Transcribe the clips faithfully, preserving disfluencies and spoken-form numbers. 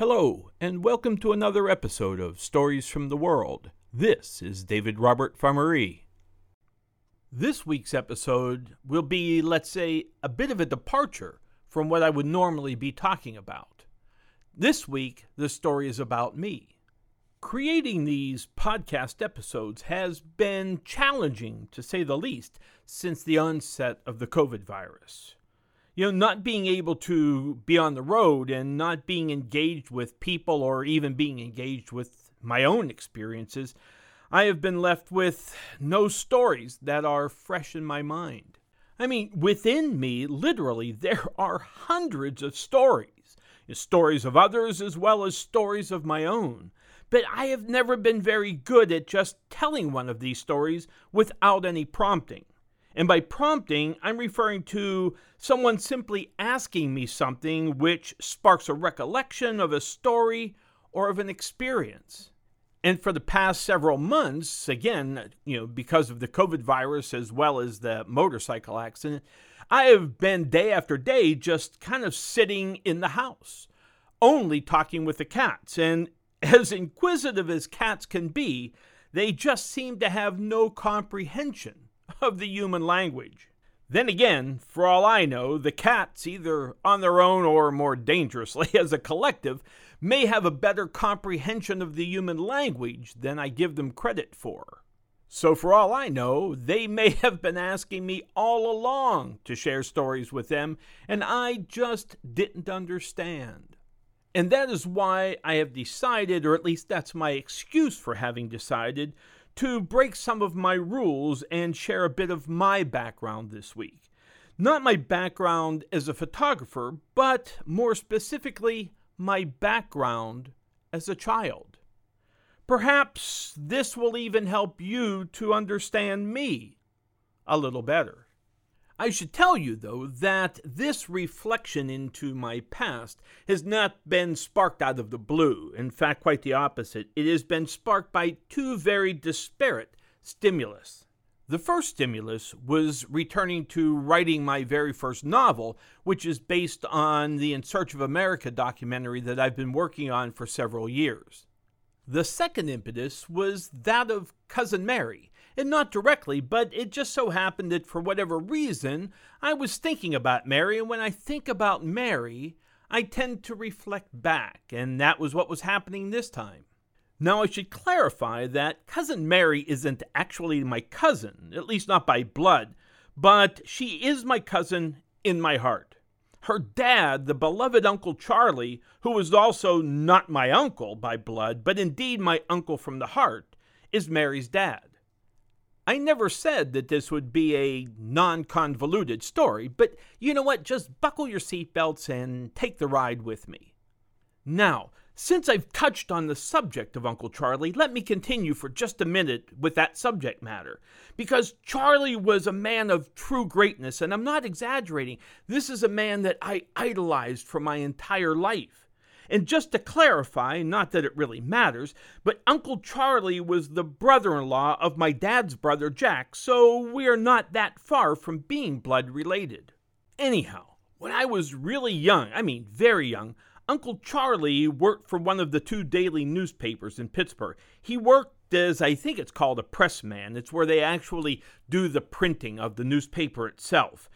Hello, and welcome to another episode of Stories from the World. This is David Robert Farmerie. This week's episode will be, let's say, a bit of a departure from what I would normally be talking about. This week, the story is about me. Creating these podcast episodes has been challenging, to say the least, since the onset of the COVID virus. You know, not being able to be on the road and not being engaged with people or even being engaged with my own experiences, I have been left with no stories that are fresh in my mind. I mean, within me, literally, there are hundreds of stories, stories of others as well as stories of my own. But I have never been very good at just telling one of these stories without any prompting. And by prompting, I'm referring to someone simply asking me something which sparks a recollection of a story or of an experience. And for the past several months, again, you know, because of the COVID virus as well as the motorcycle accident, I have been day after day just kind of sitting in the house, only talking with the cats. And as inquisitive as cats can be, they just seem to have no comprehension of the human language. Then again, for all I know, the cats, either on their own or more dangerously as a collective, may have a better comprehension of the human language than I give them credit for. So for all I know, they may have been asking me all along to share stories with them, and I just didn't understand. And that is why I have decided, or at least that's my excuse for having decided, to break some of my rules and share a bit of my background this week. Not my background as a photographer, but more specifically, my background as a child. Perhaps this will even help you to understand me a little better. I should tell you, though, that this reflection into my past has not been sparked out of the blue. In fact, quite the opposite. It has been sparked by two very disparate stimulus. The first stimulus was returning to writing my very first novel, which is based on the In Search of America documentary that I've been working on for several years. The second impetus was that of Cousin Mary. And not directly, but it just so happened that for whatever reason, I was thinking about Mary, and when I think about Mary, I tend to reflect back, and that was what was happening this time. Now, I should clarify that Cousin Mary isn't actually my cousin, at least not by blood, but she is my cousin in my heart. Her dad, the beloved Uncle Charlie, who was also not my uncle by blood, but indeed my uncle from the heart, is Mary's dad. I never said that this would be a non-convoluted story, but you know what? Just buckle your seatbelts and take the ride with me. Now, since I've touched on the subject of Uncle Charlie, let me continue for just a minute with that subject matter, because Charlie was a man of true greatness, and I'm not exaggerating. This is a man that I idolized for my entire life. And just to clarify, not that it really matters, but Uncle Charlie was the brother-in-law of my dad's brother Jack, so we're not that far from being blood-related. Anyhow, when I was really young, I mean very young, Uncle Charlie worked for one of the two daily newspapers in Pittsburgh. He worked as, I think it's called a pressman. It's where they actually do the printing of the newspaper itself.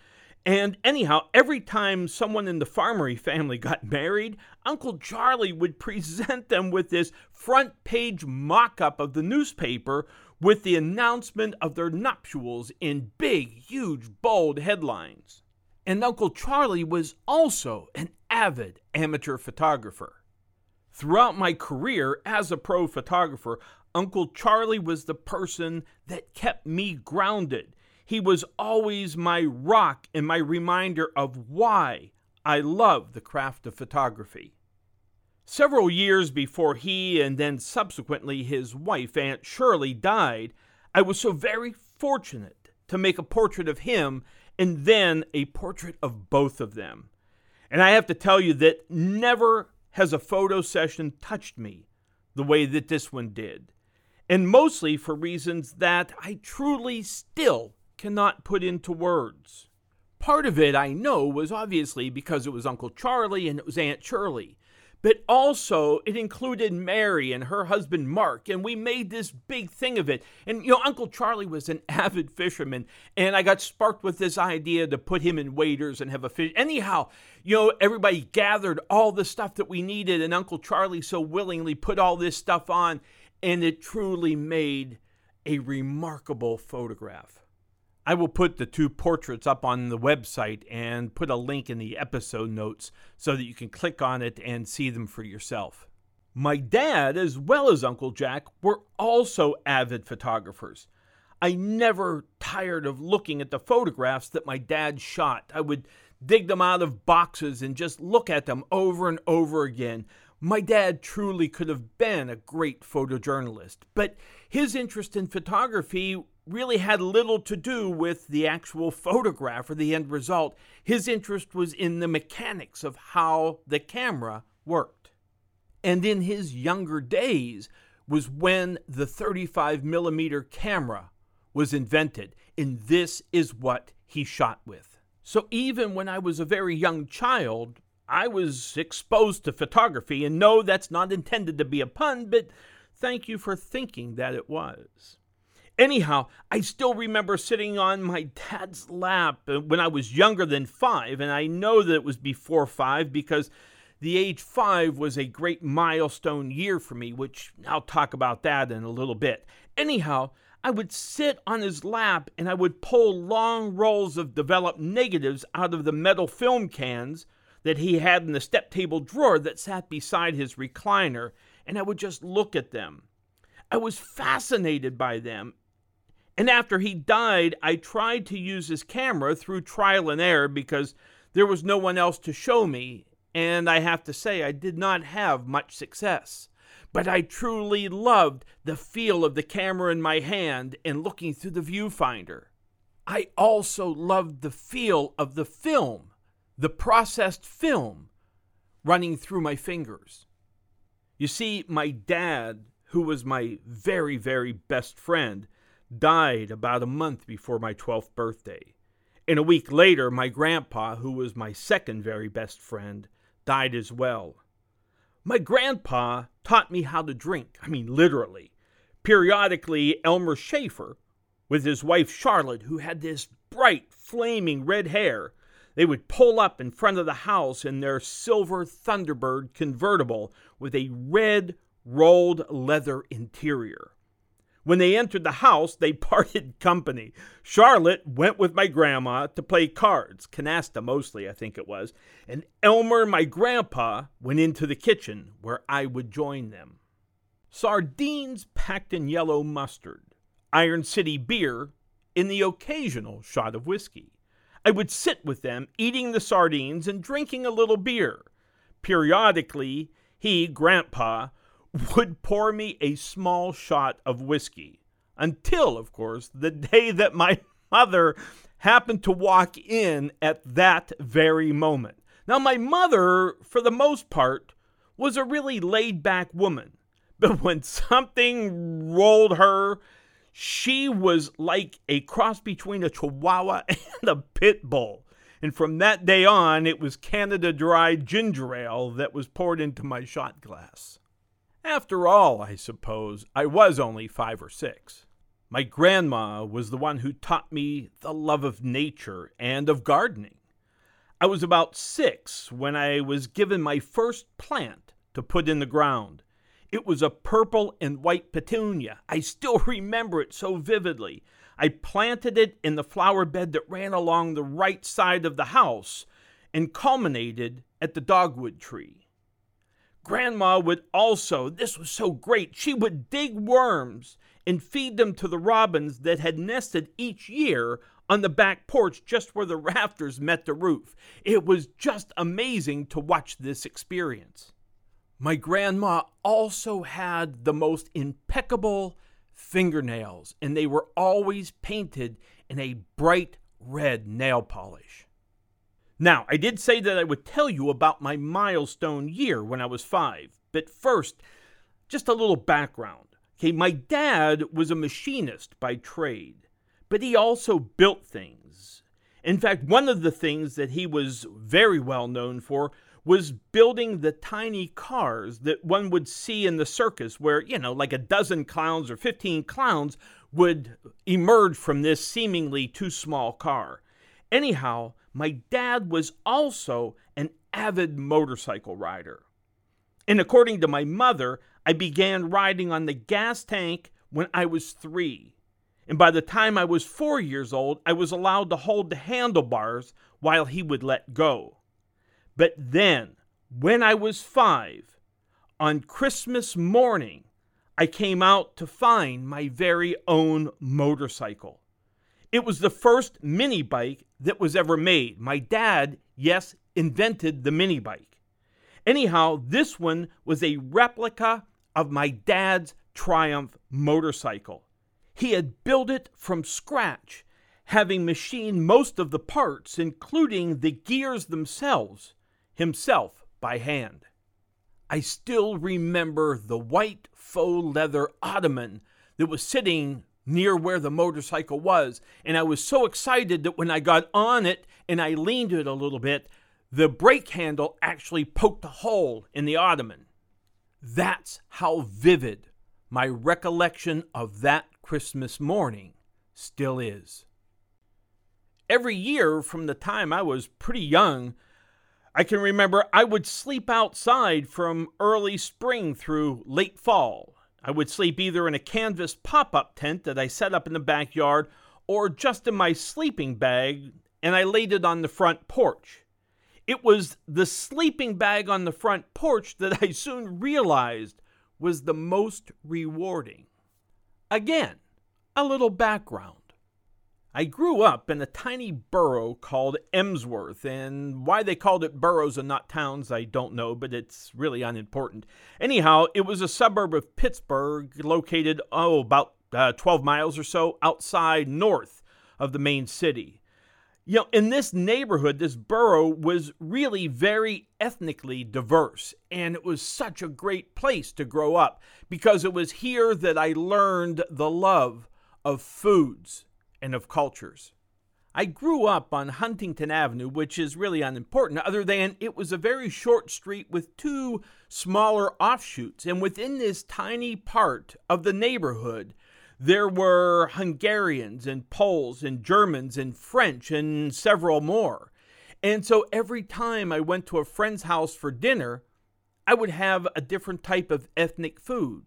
And anyhow, every time someone in the Farmerie family got married, Uncle Charlie would present them with this front-page mock-up of the newspaper with the announcement of their nuptials in big, huge, bold headlines. And Uncle Charlie was also an avid amateur photographer. Throughout my career as a pro photographer, Uncle Charlie was the person that kept me grounded. He was always my rock and my reminder of why I love the craft of photography. Several years before he and then subsequently his wife, Aunt Shirley, died, I was so very fortunate to make a portrait of him and then a portrait of both of them. And I have to tell you that never has a photo session touched me the way that this one did, and mostly for reasons that I truly still cannot put into words. Part of it, I know, was obviously because it was Uncle Charlie and it was Aunt Shirley, but also it included Mary and her husband, Mark, and we made this big thing of it. And, you know, Uncle Charlie was an avid fisherman, and I got sparked with this idea to put him in waders and have a fish. Anyhow, you know, everybody gathered all the stuff that we needed, and Uncle Charlie so willingly put all this stuff on, and it truly made a remarkable photograph. I will put the two portraits up on the website and put a link in the episode notes so that you can click on it and see them for yourself. My dad, as well as Uncle Jack, were also avid photographers. I never tired of looking at the photographs that my dad shot. I would dig them out of boxes and just look at them over and over again. My dad truly could have been a great photojournalist, but his interest in photography really had little to do with the actual photograph or the end result. His interest was in the mechanics of how the camera worked. And in his younger days was when the thirty-five millimeter camera was invented, and this is what he shot with. So even when I was a very young child, I was exposed to photography, and no, that's not intended to be a pun, but thank you for thinking that it was. Anyhow, I still remember sitting on my dad's lap when I was younger than five, and I know that it was before five because the age five was a great milestone year for me, which I'll talk about that in a little bit. Anyhow, I would sit on his lap and I would pull long rolls of developed negatives out of the metal film cans that he had in the step table drawer that sat beside his recliner, and I would just look at them. I was fascinated by them. And after he died, I tried to use his camera through trial and error because there was no one else to show me, and I have to say I did not have much success. But I truly loved the feel of the camera in my hand and looking through the viewfinder. I also loved the feel of the film, the processed film, running through my fingers. You see, my dad, who was my very, very best friend, died about a month before my twelfth birthday. And a week later, my grandpa, who was my second very best friend, died as well. My grandpa taught me how to drink. I mean, literally. Periodically, Elmer Schaefer, with his wife Charlotte, who had this bright, flaming red hair, they would pull up in front of the house in their silver Thunderbird convertible with a red rolled leather interior. When they entered the house, they parted company. Charlotte went with my grandma to play cards, canasta mostly, I think it was, and Elmer, my grandpa, went into the kitchen where I would join them. Sardines packed in yellow mustard, Iron City beer, and the occasional shot of whiskey. I would sit with them, eating the sardines and drinking a little beer. Periodically, he, Grandpa, would pour me a small shot of whiskey. Until, of course, the day that my mother happened to walk in at that very moment. Now, my mother, for the most part, was a really laid-back woman. But when something rolled her, she was like a cross between a Chihuahua and a pit bull. And from that day on, it was Canada Dry ginger ale that was poured into my shot glass. After all, I suppose, I was only five or six. My grandma was the one who taught me the love of nature and of gardening. I was about six when I was given my first plant to put in the ground. It was a purple and white petunia. I still remember it so vividly. I planted it in the flower bed that ran along the right side of the house and culminated at the dogwood tree. Grandma would also, this was so great, she would dig worms and feed them to the robins that had nested each year on the back porch just where the rafters met the roof. It was just amazing to watch this experience. My grandma also had the most impeccable fingernails, and they were always painted in a bright red nail polish. Now, I did say that I would tell you about my milestone year when I was five, but first, just a little background. Okay, my dad was a machinist by trade, but he also built things. In fact, one of the things that he was very well known for was building the tiny cars that one would see in the circus where, you know, like a dozen clowns or fifteen clowns would emerge from this seemingly too small car. Anyhow, my dad was also an avid motorcycle rider. And according to my mother, I began riding on the gas tank when I was three. And by the time I was four years old, I was allowed to hold the handlebars while he would let go. But then, when I was five, on Christmas morning, I came out to find my very own motorcycle. It was the first mini bike that was ever made. My dad, yes, invented the mini bike. Anyhow, this one was a replica of my dad's Triumph motorcycle. He had built it from scratch, having machined most of the parts, including the gears themselves, himself by hand. I still remember the white faux leather ottoman that was sitting near where the motorcycle was, and I was so excited that when I got on it and I leaned it a little bit, the brake handle actually poked a hole in the ottoman. That's how vivid my recollection of that Christmas morning still is. Every year from the time I was pretty young, I can remember I would sleep outside from early spring through late fall. I would sleep either in a canvas pop-up tent that I set up in the backyard or just in my sleeping bag, and I laid it on the front porch. It was the sleeping bag on the front porch that I soon realized was the most rewarding. Again, a little background. I grew up in a tiny borough called Emsworth, and why they called it boroughs and not towns, I don't know, but it's really unimportant. Anyhow, it was a suburb of Pittsburgh, located, oh, about uh, twelve miles or so outside north of the main city. You know, in this neighborhood, this borough was really very ethnically diverse, and it was such a great place to grow up because it was here that I learned the love of foods and of cultures. I grew up on Huntington Avenue, which is really unimportant, other than it was a very short street with two smaller offshoots, and within this tiny part of the neighborhood, there were Hungarians and Poles and Germans and French and several more. And so every time I went to a friend's house for dinner, I would have a different type of ethnic food.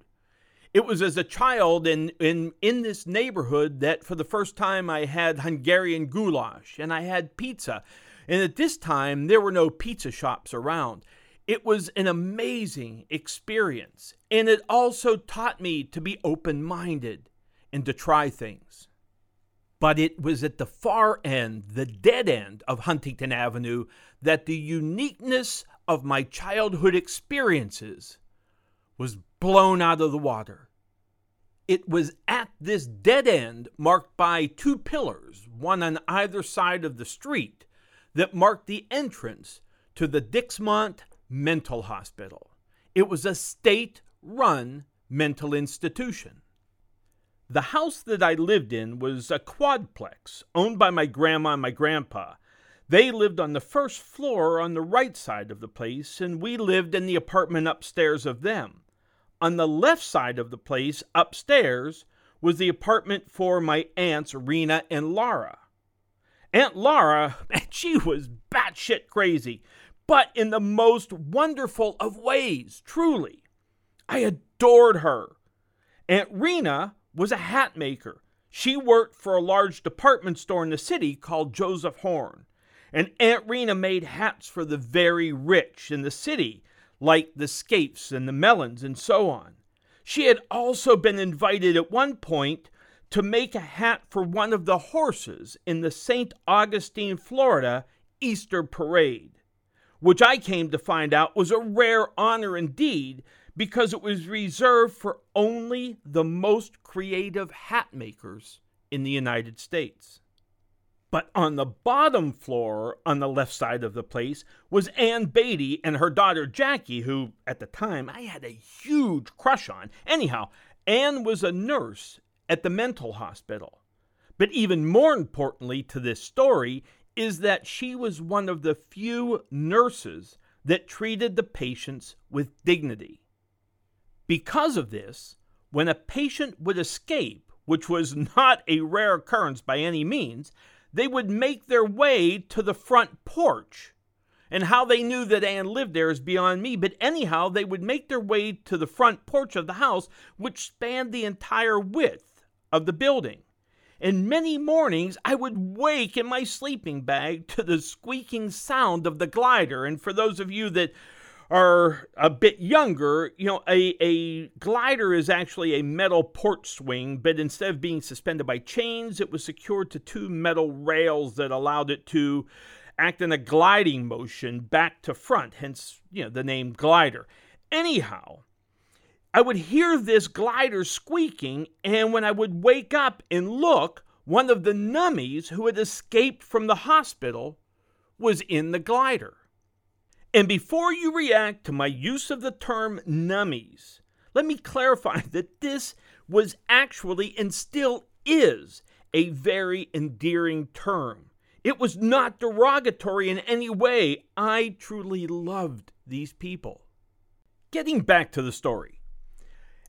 It was as a child in, in, in this neighborhood that for the first time I had Hungarian goulash and I had pizza. And at this time, there were no pizza shops around. It was an amazing experience, and it also taught me to be open-minded and to try things. But it was at the far end, the dead end of Huntington Avenue, that the uniqueness of my childhood experiences was blown out of the water. It was at this dead end marked by two pillars, one on either side of the street, that marked the entrance to the Dixmont Mental Hospital. It was a state-run mental institution. The house that I lived in was a quadplex owned by my grandma and my grandpa. They lived on the first floor on the right side of the place, and we lived in the apartment upstairs of them. On the left side of the place, upstairs, was the apartment for my aunts Rena and Laura. Aunt Laura, man, she was batshit crazy, but in the most wonderful of ways, truly. I adored her. Aunt Rena was a hat maker. She worked for a large department store in the city called Joseph Horn. And Aunt Rena made hats for the very rich in the city, like the Scapes and the Mellons and so on. She had also been invited at one point to make a hat for one of the horses in the Saint Augustine, Florida, Easter Parade, which I came to find out was a rare honor indeed because it was reserved for only the most creative hat makers in the United States. But on the bottom floor, on the left side of the place, was Anne Beatty and her daughter Jackie, who, at the time, I had a huge crush on. Anyhow, Anne was a nurse at the mental hospital. But even more importantly to this story is that she was one of the few nurses that treated the patients with dignity. Because of this, when a patient would escape, which was not a rare occurrence by any means, they would make their way to the front porch. And how they knew that Anne lived there is beyond me, but anyhow, they would make their way to the front porch of the house, which spanned the entire width of the building. And many mornings, I would wake in my sleeping bag to the squeaking sound of the glider. And for those of you that are a bit younger, you know, a, a glider is actually a metal porch swing, but instead of being suspended by chains, it was secured to two metal rails that allowed it to act in a gliding motion back to front, hence, you know, the name glider. Anyhow, I would hear this glider squeaking, and when I would wake up and look, one of the nummies who had escaped from the hospital was in the glider. And before you react to my use of the term nummies, let me clarify that this was actually and still is a very endearing term. It was not derogatory in any way. I truly loved these people. Getting back to the story.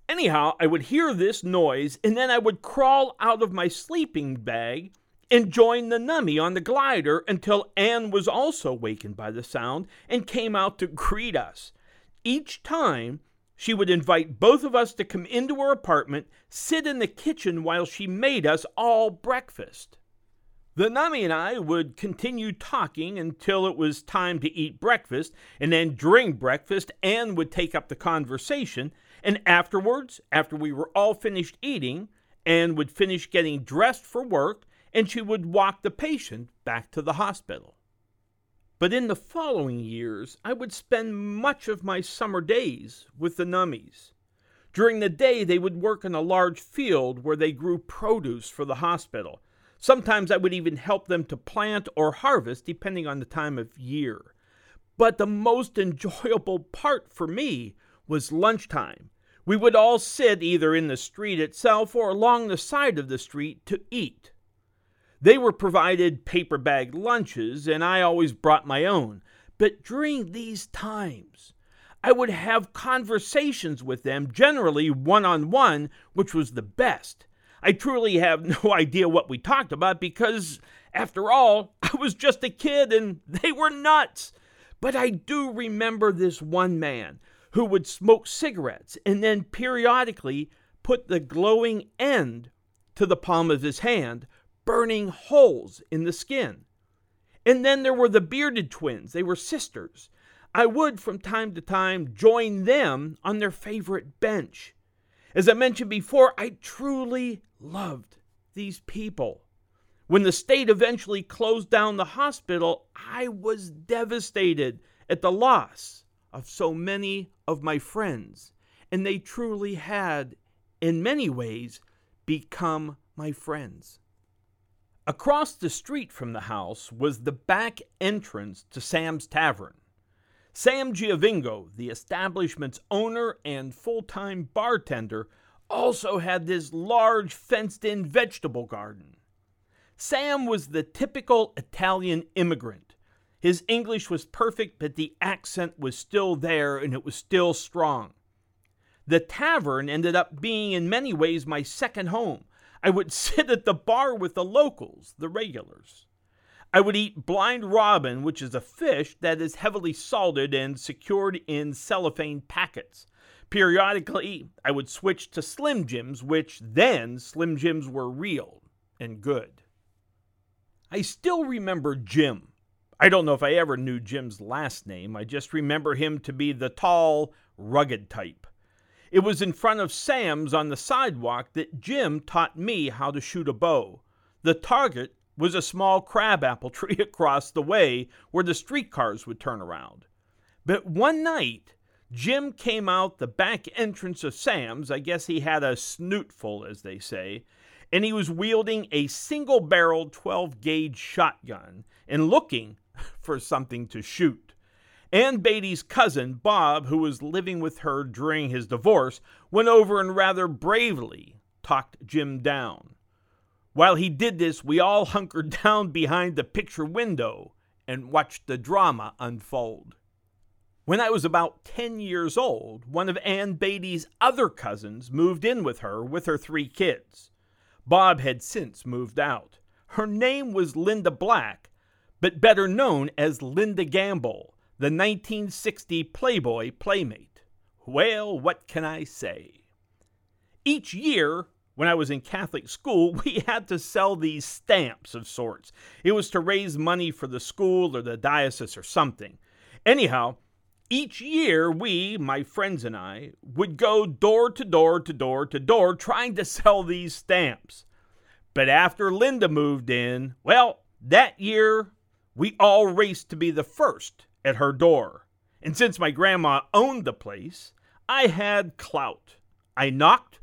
Anyhow, I would hear this noise, and then I would crawl out of my sleeping bag and joined the nummy on the glider until Anne was also wakened by the sound and came out to greet us. Each time, she would invite both of us to come into her apartment, sit in the kitchen while she made us all breakfast. The nummy and I would continue talking until it was time to eat breakfast, and then during breakfast, Anne would take up the conversation, and afterwards, after we were all finished eating, Anne would finish getting dressed for work, and she would walk the patient back to the hospital. But in the following years, I would spend much of my summer days with the nummies. During the day, they would work in a large field where they grew produce for the hospital. Sometimes I would even help them to plant or harvest, depending on the time of year. But the most enjoyable part for me was lunchtime. We would all sit either in the street itself or along the side of the street to eat. They were provided paper bag lunches, and I always brought my own. But during these times, I would have conversations with them, generally one-on-one, which was the best. I truly have no idea what we talked about because, after all, I was just a kid and they were nuts. But I do remember this one man who would smoke cigarettes and then periodically put the glowing end to the palm of his hand, burning holes in the skin. And then there were the bearded twins. They were sisters. I would, from time to time, join them on their favorite bench. As I mentioned before, I truly loved these people. When the state eventually closed down the hospital, I was devastated at the loss of so many of my friends, and they truly had, in many ways, become my friends. Across the street from the house was the back entrance to Sam's Tavern. Sam Giovingo, the establishment's owner and full-time bartender, also had this large fenced-in vegetable garden. Sam was the typical Italian immigrant. His English was perfect, but the accent was still there, and it was still strong. The tavern ended up being, in many ways, my second home. I would sit at the bar with the locals, the regulars. I would eat blind robin, which is a fish that is heavily salted and secured in cellophane packets. Periodically, I would switch to Slim Jims, which then Slim Jims were real and good. I still remember Jim. I don't know if I ever knew Jim's last name. I just remember him to be the tall, rugged type. It was in front of Sam's on the sidewalk that Jim taught me how to shoot a bow. The target was a small crabapple tree across the way where the streetcars would turn around. But one night, Jim came out the back entrance of Sam's. I guess he had a snootful, as they say, and he was wielding a single-barreled twelve-gauge shotgun and looking for something to shoot. Anne Beatty's cousin, Bob, who was living with her during his divorce, went over and rather bravely talked Jim down. While he did this, we all hunkered down behind the picture window and watched the drama unfold. When I was about ten years old, one of Anne Beatty's other cousins moved in with her with her three kids. Bob had since moved out. Her name was Linda Black, but better known as Linda Gamble, the nineteen sixty Playboy playmate. Well, what can I say? Each year, when I was in Catholic school, we had to sell these stamps of sorts. It was to raise money for the school or the diocese or something. Anyhow, each year, we, my friends and I, would go door to door to door to door trying to sell these stamps. But after Linda moved in, well, that year, we all raced to be the first at her door. And since my grandma owned the place, I had clout. I knocked,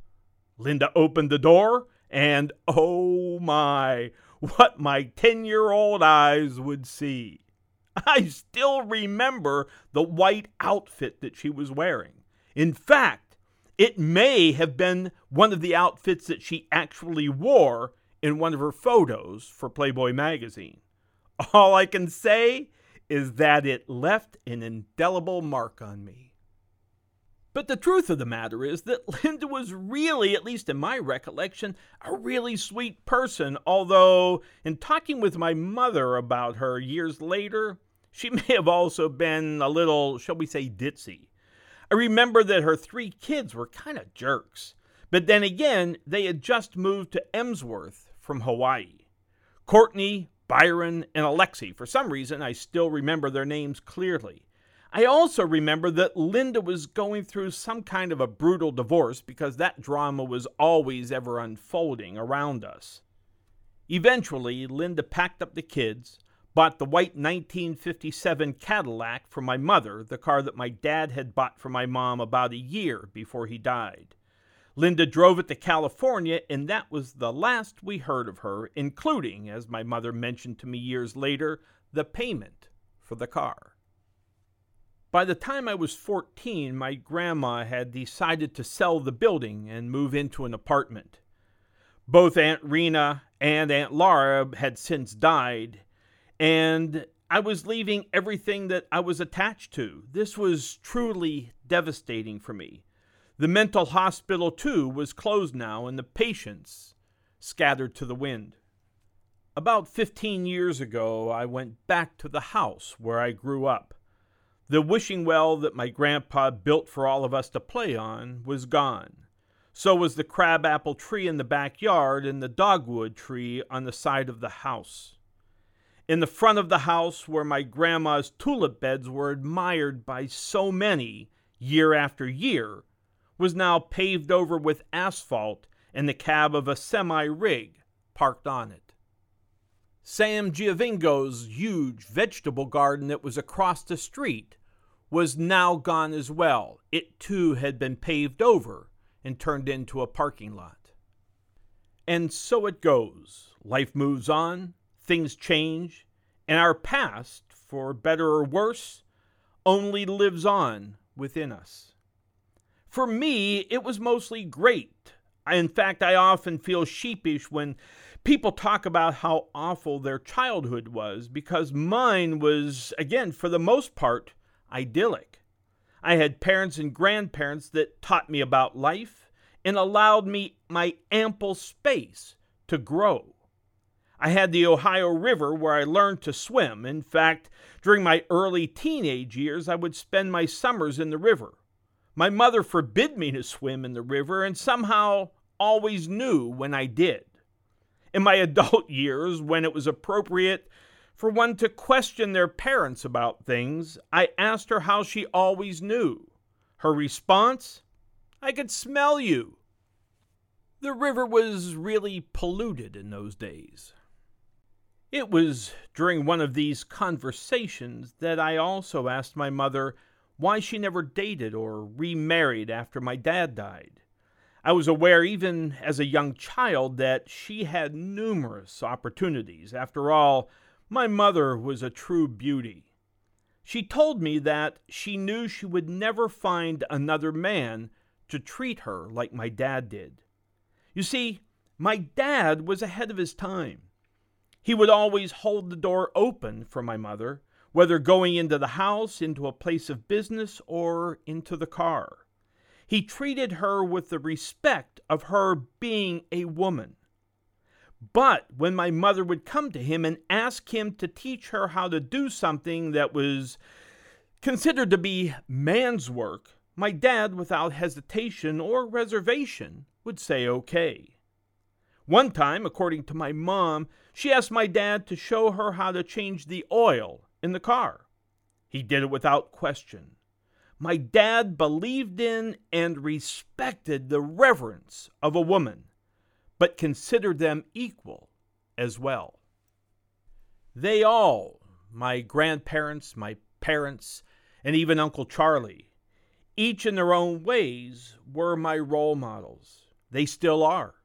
Linda opened the door, and oh my, what my ten-year-old eyes would see. I still remember the white outfit that she was wearing. In fact, it may have been one of the outfits that she actually wore in one of her photos for Playboy magazine. All I can say is that it left an indelible mark on me. But the truth of the matter is that Linda was really, at least in my recollection, a really sweet person, although in talking with my mother about her years later, she may have also been a little, shall we say, ditzy. I remember that her three kids were kind of jerks. But then again, they had just moved to Emsworth from Hawaii. Courtney, Byron, and Alexei. For some reason, I still remember their names clearly. I also remember that Linda was going through some kind of a brutal divorce because that drama was always ever unfolding around us. Eventually, Linda packed up the kids, bought the white nineteen fifty-seven Cadillac for my mother, the car that my dad had bought for my mom about a year before he died. Linda drove it to California, and that was the last we heard of her, including, as my mother mentioned to me years later, the payment for the car. By the time I was fourteen, my grandma had decided to sell the building and move into an apartment. Both Aunt Rena and Aunt Laura had since died, and I was leaving everything that I was attached to. This was truly devastating for me. The mental hospital, too, was closed now, and the patients scattered to the wind. About fifteen years ago, I went back to the house where I grew up. The wishing well that my grandpa built for all of us to play on was gone. So was the crabapple tree in the backyard and the dogwood tree on the side of the house. In the front of the house where my grandma's tulip beds were admired by so many year after year was now paved over with asphalt and the cab of a semi-rig parked on it. Sam Giovingo's huge vegetable garden that was across the street was now gone as well. It too had been paved over and turned into a parking lot. And so it goes. Life moves on. Things change, and our past, for better or worse, only lives on within us. For me, it was mostly great. I, in fact, I often feel sheepish when people talk about how awful their childhood was, because mine was, again, for the most part, idyllic. I had parents and grandparents that taught me about life and allowed me my ample space to grow. I had the Ohio River where I learned to swim. In fact, during my early teenage years, I would spend my summers in the river. My mother forbid me to swim in the river and somehow always knew when I did. In my adult years, when it was appropriate for one to question their parents about things, I asked her how she always knew. Her response, "I could smell you." The river was really polluted in those days. It was during one of these conversations that I also asked my mother why she never dated or remarried after my dad died. I was aware even as a young child that she had numerous opportunities. After all, my mother was a true beauty. She told me that she knew she would never find another man to treat her like my dad did. You see, my dad was ahead of his time. He would always hold the door open for my mother, whether going into the house, into a place of business, or into the car. He treated her with the respect of her being a woman. But when my mother would come to him and ask him to teach her how to do something that was considered to be man's work, my dad, without hesitation or reservation, would say okay. One time, according to my mom, she asked my dad to show her how to change the oil in the car. He did it without question. My dad believed in and respected the reverence of a woman, but considered them equal as well. They all, my grandparents, my parents, and even Uncle Charlie, each in their own ways, were my role models. They still are.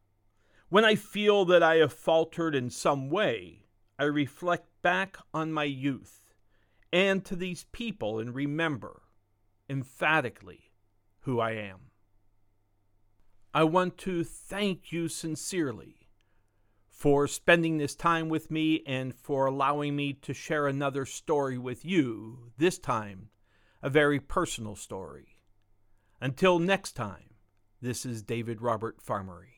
When I feel that I have faltered in some way, I reflect back on my youth and to these people and remember emphatically who I am. I want to thank you sincerely for spending this time with me and for allowing me to share another story with you, this time a very personal story. Until next time, this is David Robert Farmerie.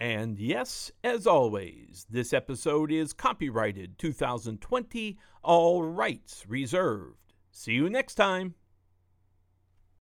And yes, as always, this episode is copyrighted twenty twenty, all rights reserved. See you next time.